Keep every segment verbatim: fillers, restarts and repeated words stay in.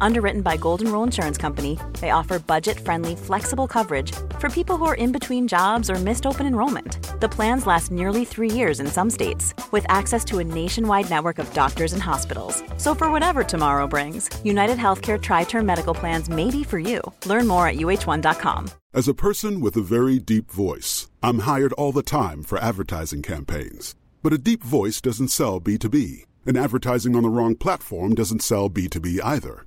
Underwritten by Golden Rule Insurance Company, they offer budget-friendly, flexible coverage for people who are in between jobs or missed open enrollment. The plans last nearly three years in some states, with access to a nationwide network of doctors and hospitals. So for whatever tomorrow brings, UnitedHealthcare Tri-Term Medical Plans may be for you. Learn more at U H one dot com. As a person with a very deep voice, I'm hired all the time for advertising campaigns. But a deep voice doesn't sell B two B, and advertising on the wrong platform doesn't sell B two B either.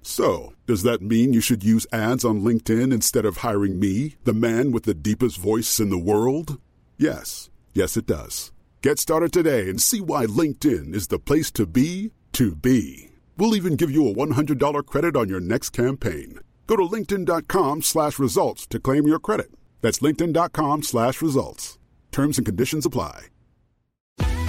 So, does that mean you should use ads on LinkedIn instead of hiring me, the man with the deepest voice in the world? Yes. Yes, it does. Get started today and see why LinkedIn is the place to be to be. We'll even give you a one hundred dollars credit on your next campaign. Go to linkedin.com slash results to claim your credit. That's linkedin.com slash results. Terms and conditions apply.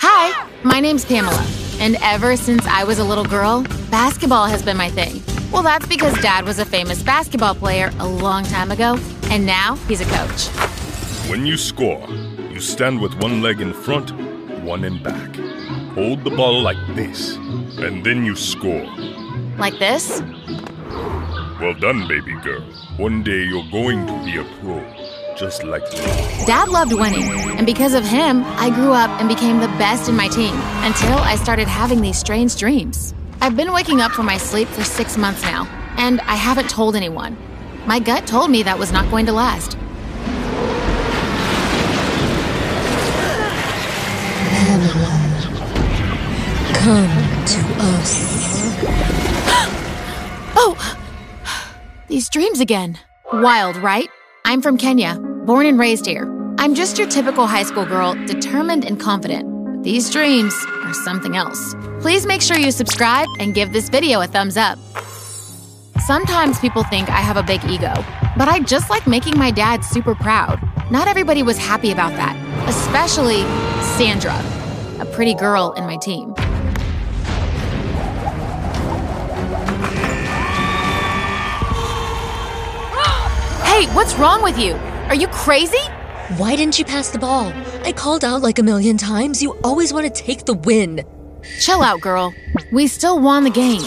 Hi, my name's Pamela, and ever since I was a little girl, basketball has been my thing. Well, that's because Dad was a famous basketball player a long time ago, and now he's a coach. When you score, you stand with one leg in front, one in back. Hold the ball like this, and then you score. Like this? Well done, baby girl. One day you're going to be a pro. Just like me. Dad loved winning, and because of him, I grew up and became the best in my team until I started having these strange dreams. I've been waking up from my sleep for six months now, and I haven't told anyone. My gut told me that was not going to last. Come to us. Oh! These dreams again. Wild, right? I'm from Kenya. Born and raised here. I'm just your typical high school girl, determined and confident. These dreams are something else. Please make sure you subscribe and give this video a thumbs up. Sometimes people think I have a big ego, but I just like making my dad super proud. Not everybody was happy about that, especially Sandra, a pretty girl in my team. Hey, what's wrong with you? Are you crazy? Why didn't you pass the ball? I called out like a million times. You always want to take the win. Chill out, girl. We still won the game.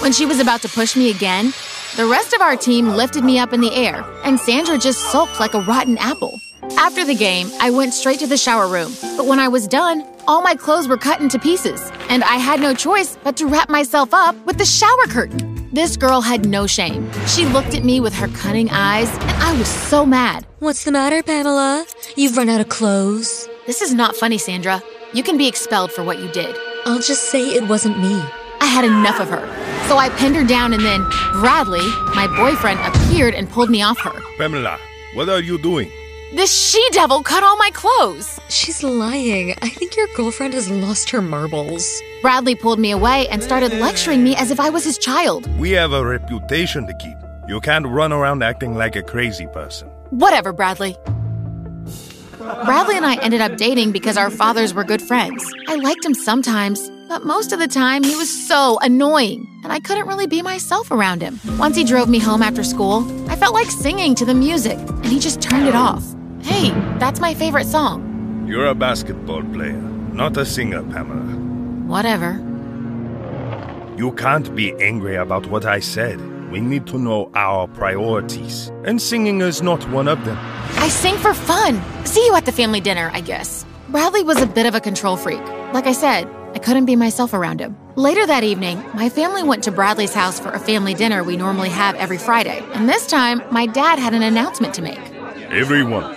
When she was about to push me again, the rest of our team lifted me up in the air, and Sandra just sulked like a rotten apple. After the game, I went straight to the shower room. But when I was done, all my clothes were cut into pieces, and I had no choice but to wrap myself up with the shower curtain. This girl had no shame. She looked at me with her cunning eyes, and I was so mad. What's the matter, Pamela? You've run out of clothes. This is not funny, Sandra. You can be expelled for what you did. I'll just say it wasn't me. I had enough of her. So I pinned her down, and then Bradley, my boyfriend, appeared and pulled me off her. Pamela, what are you doing? This she-devil cut all my clothes. She's lying. I think your girlfriend has lost her marbles. Bradley pulled me away and started lecturing me as if I was his child. We have a reputation to keep. You can't run around acting like a crazy person. Whatever, Bradley. Bradley and I ended up dating because our fathers were good friends. I liked him sometimes, but most of the time he was so annoying, and I couldn't really be myself around him. Once he drove me home after school, I felt like singing to the music, and he just turned it off. Hey, that's my favorite song. You're a basketball player, not a singer, Pamela. Whatever. You can't be angry about what I said. we need to know our priorities, and singing is not one of them. I sing for fun. See you at the family dinner, I guess. Bradley was a bit of a control freak. Like I said, I couldn't be myself around him. Later that evening, my family went to Bradley's house for a family dinner we normally have every Friday, and this time, my dad had an announcement to make. Everyone,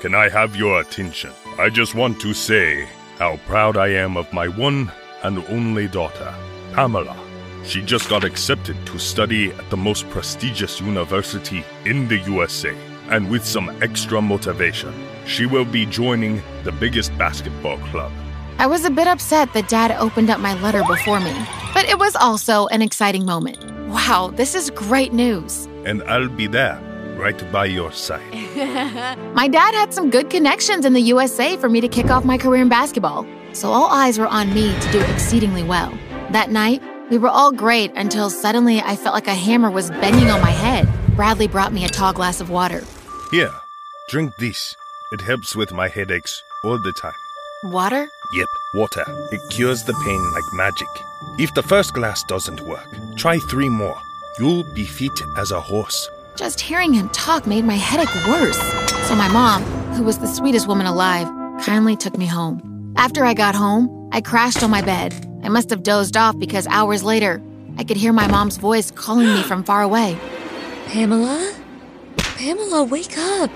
can I have your attention? I just want to say how proud I am of my one and only daughter, Pamela. She just got accepted to study at the most prestigious university in the U S A. And with some extra motivation, she will be joining the biggest basketball club. I was a bit upset that Dad opened up my letter before me, but it was also an exciting moment. Wow, this is great news. And I'll be there, right by your side. My dad had some good connections in the U S A for me to kick off my career in basketball, so all eyes were on me to do exceedingly well. That night, we were all great until suddenly I felt like a hammer was banging on my head. Bradley brought me a tall glass of water. Here, drink this. It helps with my headaches all the time. Water? Yep, water. It cures the pain like magic. If the first glass doesn't work, try three more. You'll be fit as a horse. Just hearing him talk made my headache worse. So my mom, who was the sweetest woman alive, kindly took me home. After I got home, I crashed on my bed. I must have dozed off because hours later, I could hear my mom's voice calling me from far away. Pamela? Pamela, wake up.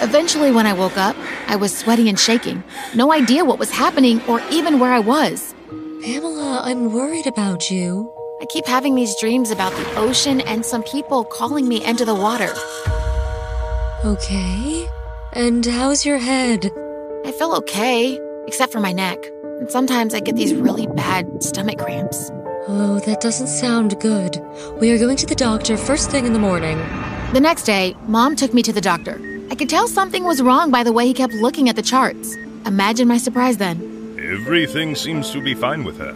Eventually, when I woke up, I was sweaty and shaking. No idea what was happening or even where I was. Pamela, I'm worried about you. I keep having these dreams about the ocean and some people calling me into the water. Okay. And how's your head? I feel okay, except for my neck. And sometimes I get these really bad stomach cramps. Oh, that doesn't sound good. We are going to the doctor first thing in the morning. The next day, Mom took me to the doctor. I could tell something was wrong by the way he kept looking at the charts. Imagine my surprise then. Everything seems to be fine with her.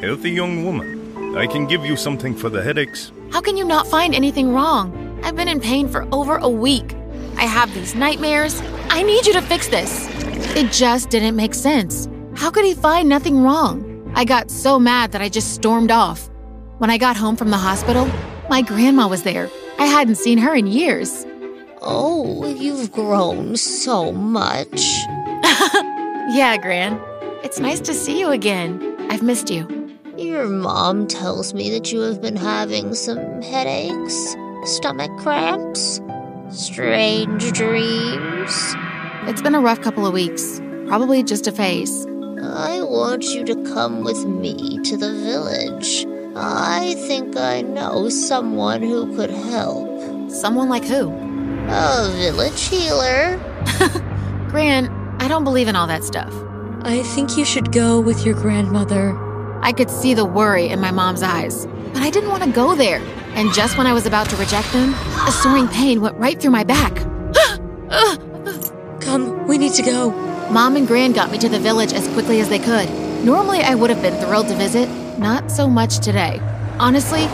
Healthy young woman. I can give you something for the headaches. How can you not find anything wrong? I've been in pain for over a week. I have these nightmares. I need you to fix this. It just didn't make sense. How could he find nothing wrong? I got so mad that I just stormed off. When I got home from the hospital, my grandma was there. I hadn't seen her in years. Oh, you've grown so much. Yeah, Gran. It's nice to see you again. I've missed you. Your mom tells me that you have been having some headaches, stomach cramps, strange dreams. It's been a rough couple of weeks. Probably just a phase. I want you to come with me to the village. I think I know someone who could help. Someone like who? A village healer. Gran, I don't believe in all that stuff. I think you should go with your grandmother. I could see the worry in my mom's eyes, but I didn't want to go there. And just when I was about to reject them, a soaring pain went right through my back. Come, we need to go. Mom and Gran got me to the village as quickly as they could. Normally, I would have been thrilled to visit. Not so much today. Honestly,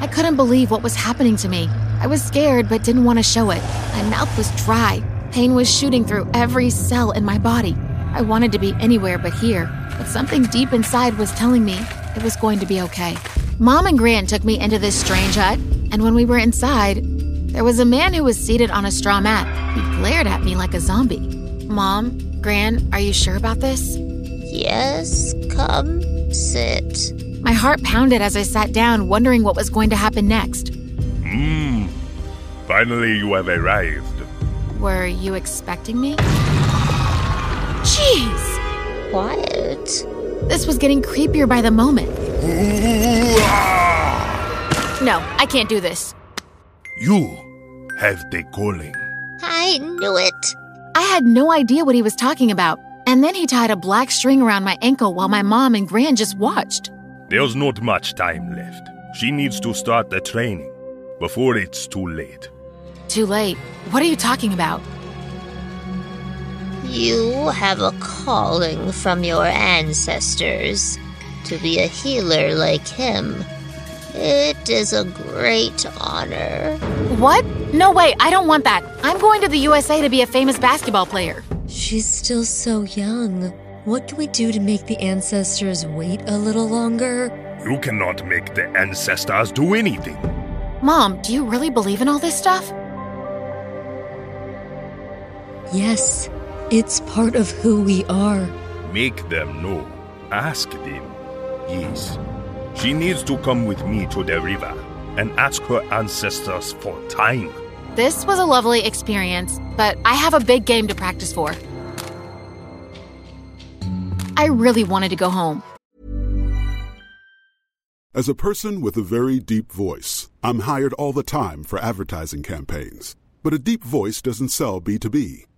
I couldn't believe what was happening to me. I was scared but didn't want to show it. My mouth was dry. Pain was shooting through every cell in my body. I wanted to be anywhere but here, but something deep inside was telling me it was going to be okay. Mom and Gran took me into this strange hut, and when we were inside, there was a man who was seated on a straw mat. He glared at me like a zombie. Mom, Gran, are you sure about this? Yes, come sit. My heart pounded as I sat down, wondering what was going to happen next. Mmm, finally you have arrived. Were you expecting me? Jeez! Quiet. This was getting creepier by the moment. No, I can't do this. You have the calling. I knew it. I had no idea what he was talking about, and then he tied a black string around my ankle while my mom and Gran just watched. There's not much time left. She needs to start the training before it's too late. Too late? What are you talking about? You have a calling from your ancestors to be a healer like him. It is a great honor. What? No way, I don't want that. I'm going to the U S A to be a famous basketball player. She's still so young. What can we do to make the ancestors wait a little longer? You cannot make the ancestors do anything. Mom, do you really believe in all this stuff? Yes, it's part of who we are. Make them know. Ask them. Yes. She needs to come with me to the river and ask her ancestors for time. This was a lovely experience, but I have a big game to practice for. I really wanted to go home. As a person with a very deep voice, I'm hired all the time for advertising campaigns. But a deep voice doesn't sell B two B,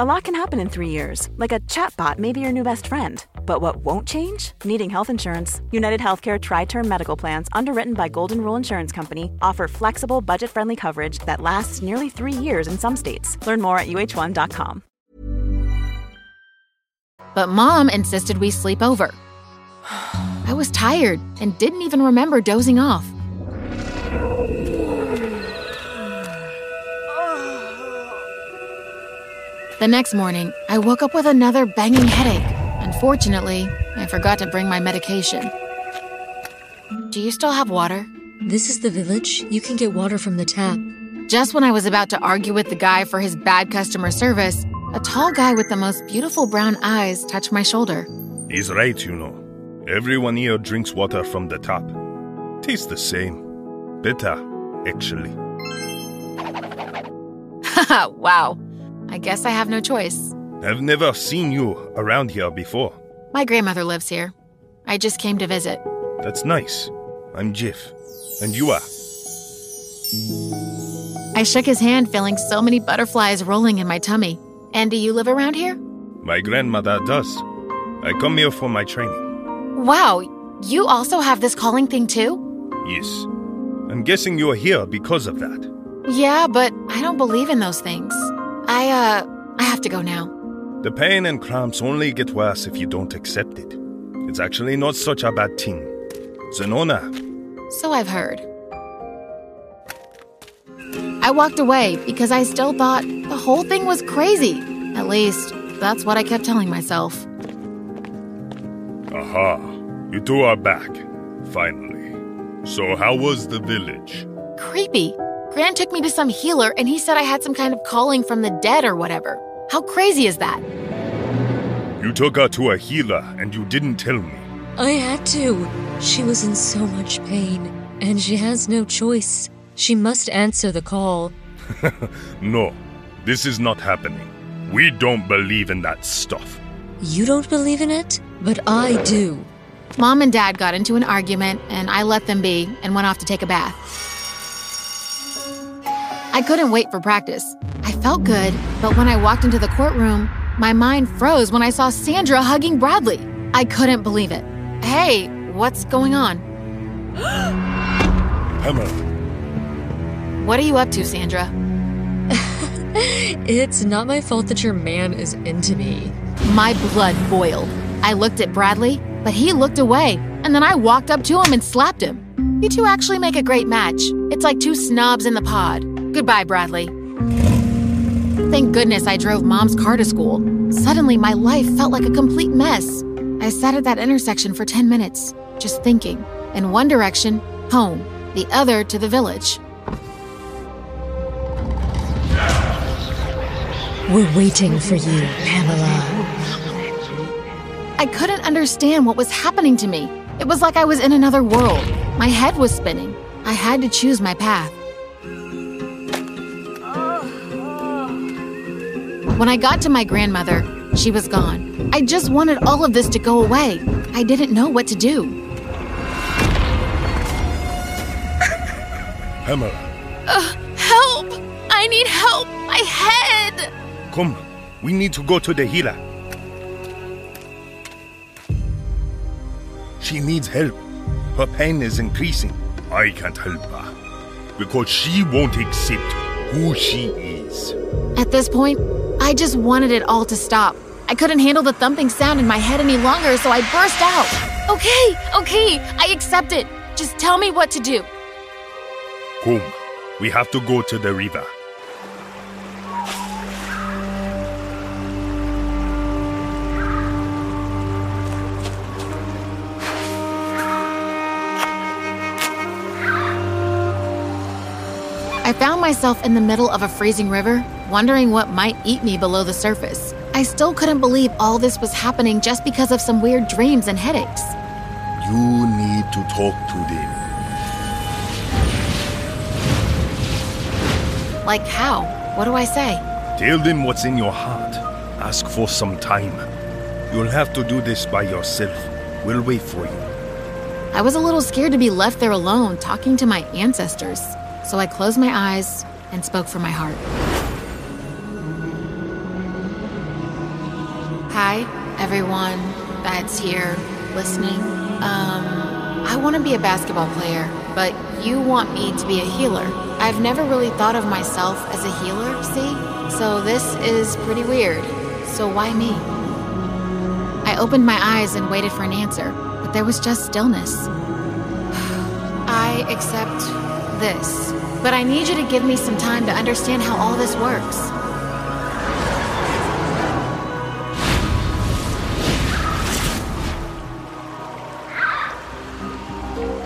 A lot can happen in three years, like a chatbot may be your new best friend. But what won't change? Needing health insurance. UnitedHealthcare Tri-Term Medical Plans, underwritten by Golden Rule Insurance Company, offer flexible, budget-friendly coverage that lasts nearly three years in some states. Learn more at U H one dot com. But Mom insisted we sleep over. I was tired and didn't even remember dozing off. The next morning, I woke up with another banging headache. Unfortunately, I forgot to bring my medication. Do you still have water? This is the village. You can get water from the tap. Just when I was about to argue with the guy for his bad customer service, a tall guy with the most beautiful brown eyes touched my shoulder. He's right, you know. Everyone here drinks water from the tap. Tastes the same. Better, actually. Haha, wow. I guess I have no choice. I've never seen you around here before. My grandmother lives here. I just came to visit. That's nice. I'm Jiff. And you are? I shook his hand, feeling so many butterflies rolling in my tummy. And do you live around here? My grandmother does. I come here for my training. Wow, you also have this calling thing too? Yes. I'm guessing you're here because of that. Yeah, but I don't believe in those things. I, uh, I have to go now. The pain and cramps only get worse if you don't accept it. It's actually not such a bad thing. It's an honor. So I've heard. I walked away because I still thought the whole thing was crazy. At least, that's what I kept telling myself. Aha. You two are back. Finally. So how was the village? Creepy. Gran took me to some healer, and he said I had some kind of calling from the dead or whatever. How crazy is that? You took her to a healer, and you didn't tell me. I had to. She was in so much pain, and she has no choice. She must answer the call. No, this is not happening. We don't believe in that stuff. You don't believe in it, but I do. Mom and Dad got into an argument, and I let them be and went off to take a bath. I couldn't wait for practice. I felt good, but when I walked into the courtroom, my mind froze when I saw Sandra hugging Bradley. I couldn't believe it. Hey, what's going on? Pamela. What are you up to, Sandra? It's not my fault that your man is into me. My blood boiled. I looked at Bradley, but he looked away, and then I walked up to him and slapped him. You two actually make a great match. It's like two snobs in the pod. Goodbye, Bradley. Thank goodness I drove Mom's car to school. Suddenly, my life felt like a complete mess. I sat at that intersection for ten minutes, just thinking. In one direction, home. The other, to the village. We're waiting for you, Pamela. I couldn't understand what was happening to me. It was like I was in another world. My head was spinning. I had to choose my path. When I got to my grandmother, She was gone. I just wanted all of this to go away. I didn't know what to do. Pamela. Uh, help! I need help! My head! Come, we need to go to the healer. She needs help. Her pain is increasing. I can't help her because she won't accept who she is. At this point, I just wanted it all to stop. I couldn't handle the thumping sound in my head any longer, so I burst out. Okay, okay, I accept it. Just tell me what to do. Come, we have to go to the river. I found myself in the middle of a freezing river, wondering what might eat me below the surface. I still couldn't believe all this was happening just because of some weird dreams and headaches. You need to talk to them. Like how? What do I say? Tell them what's in your heart. Ask for some time. You'll have to do this by yourself. We'll wait for you. I was a little scared to be left there alone, talking to my ancestors. So I closed my eyes and spoke from my heart. Hi, everyone that's here listening. Um, I want to be a basketball player, but you want me to be a healer. I've never really thought of myself as a healer, see? So this is pretty weird. So why me? I opened my eyes and waited for an answer, but there was just stillness. I accept this, but I need you to give me some time to understand how all this works.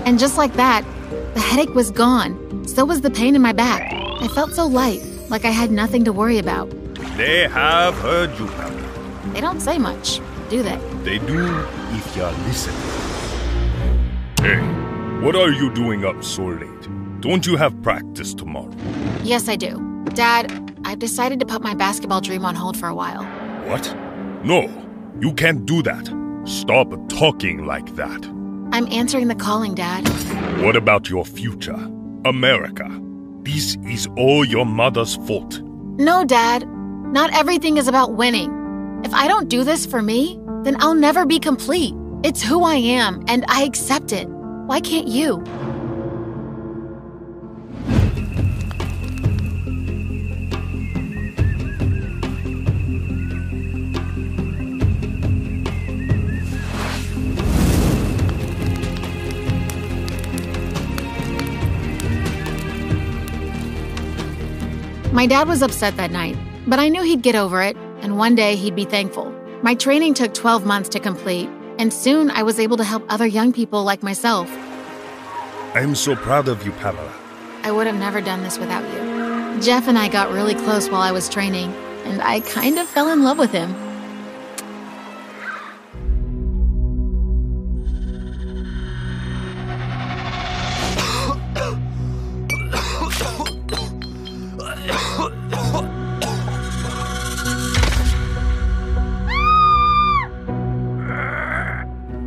And just like that, the headache was gone. So was the pain in my back. I felt so light, like I had nothing to worry about. They have heard you, Pamela. They don't say much, do they? They do if you listen. Hey, what are you doing up so late? Don't you have practice tomorrow? Yes, I do. Dad, I've decided to put my basketball dream on hold for a while. What? No, you can't do that. Stop talking like that. I'm answering the calling, Dad. What about your future? America. This is all your mother's fault. No, Dad. Not everything is about winning. If I don't do this for me, then I'll never be complete. It's who I am, and I accept it. Why can't you? My dad was upset that night, but I knew he'd get over it, and one day he'd be thankful. My training took twelve months to complete, and soon I was able to help other young people like myself. I'm so proud of you, Pamela. I would have never done this without you. Jiff and I got really close while I was training, and I kind of fell in love with him.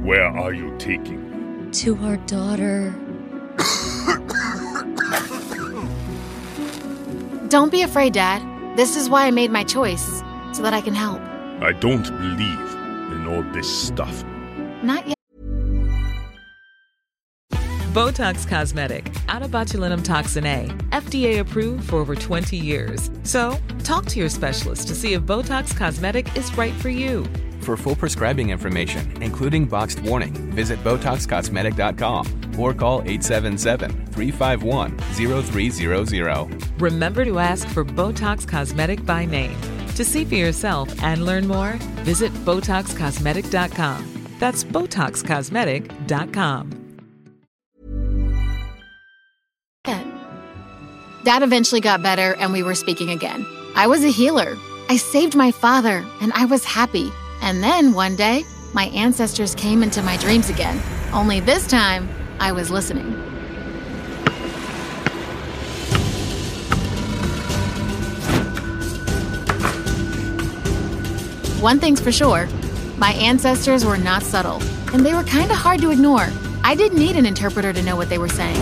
Where are you taking me? To our daughter. Don't be afraid, Dad. This is why I made my choice, so that I can help. I don't believe in all this stuff. Not yet. Botox Cosmetic, onabotulinumtoxinA, F D A approved for over twenty years. So, talk to your specialist to see if Botox Cosmetic is right for you. For full prescribing information, including boxed warning, visit Botox Cosmetic dot com or call eight seven seven, three five one, zero three zero zero. Remember to ask for Botox Cosmetic by name. To see for yourself and learn more, visit Botox Cosmetic dot com. That's Botox Cosmetic dot com. Dad eventually got better and we were speaking again. I was a healer. I saved my father and I was happy. And then, one day, my ancestors came into my dreams again. Only this time, I was listening. One thing's for sure, my ancestors were not subtle, and they were kind of hard to ignore. I didn't need an interpreter to know what they were saying.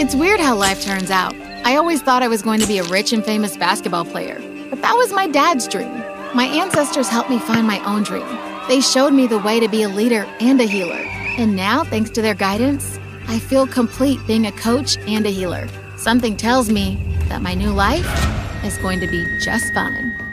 It's weird how life turns out. I always thought I was going to be a rich and famous basketball player, but that was my dad's dream. My ancestors helped me find my own dream. They showed me the way to be a leader and a healer. And now, thanks to their guidance, I feel complete being a coach and a healer. Something tells me that my new life is going to be just fine.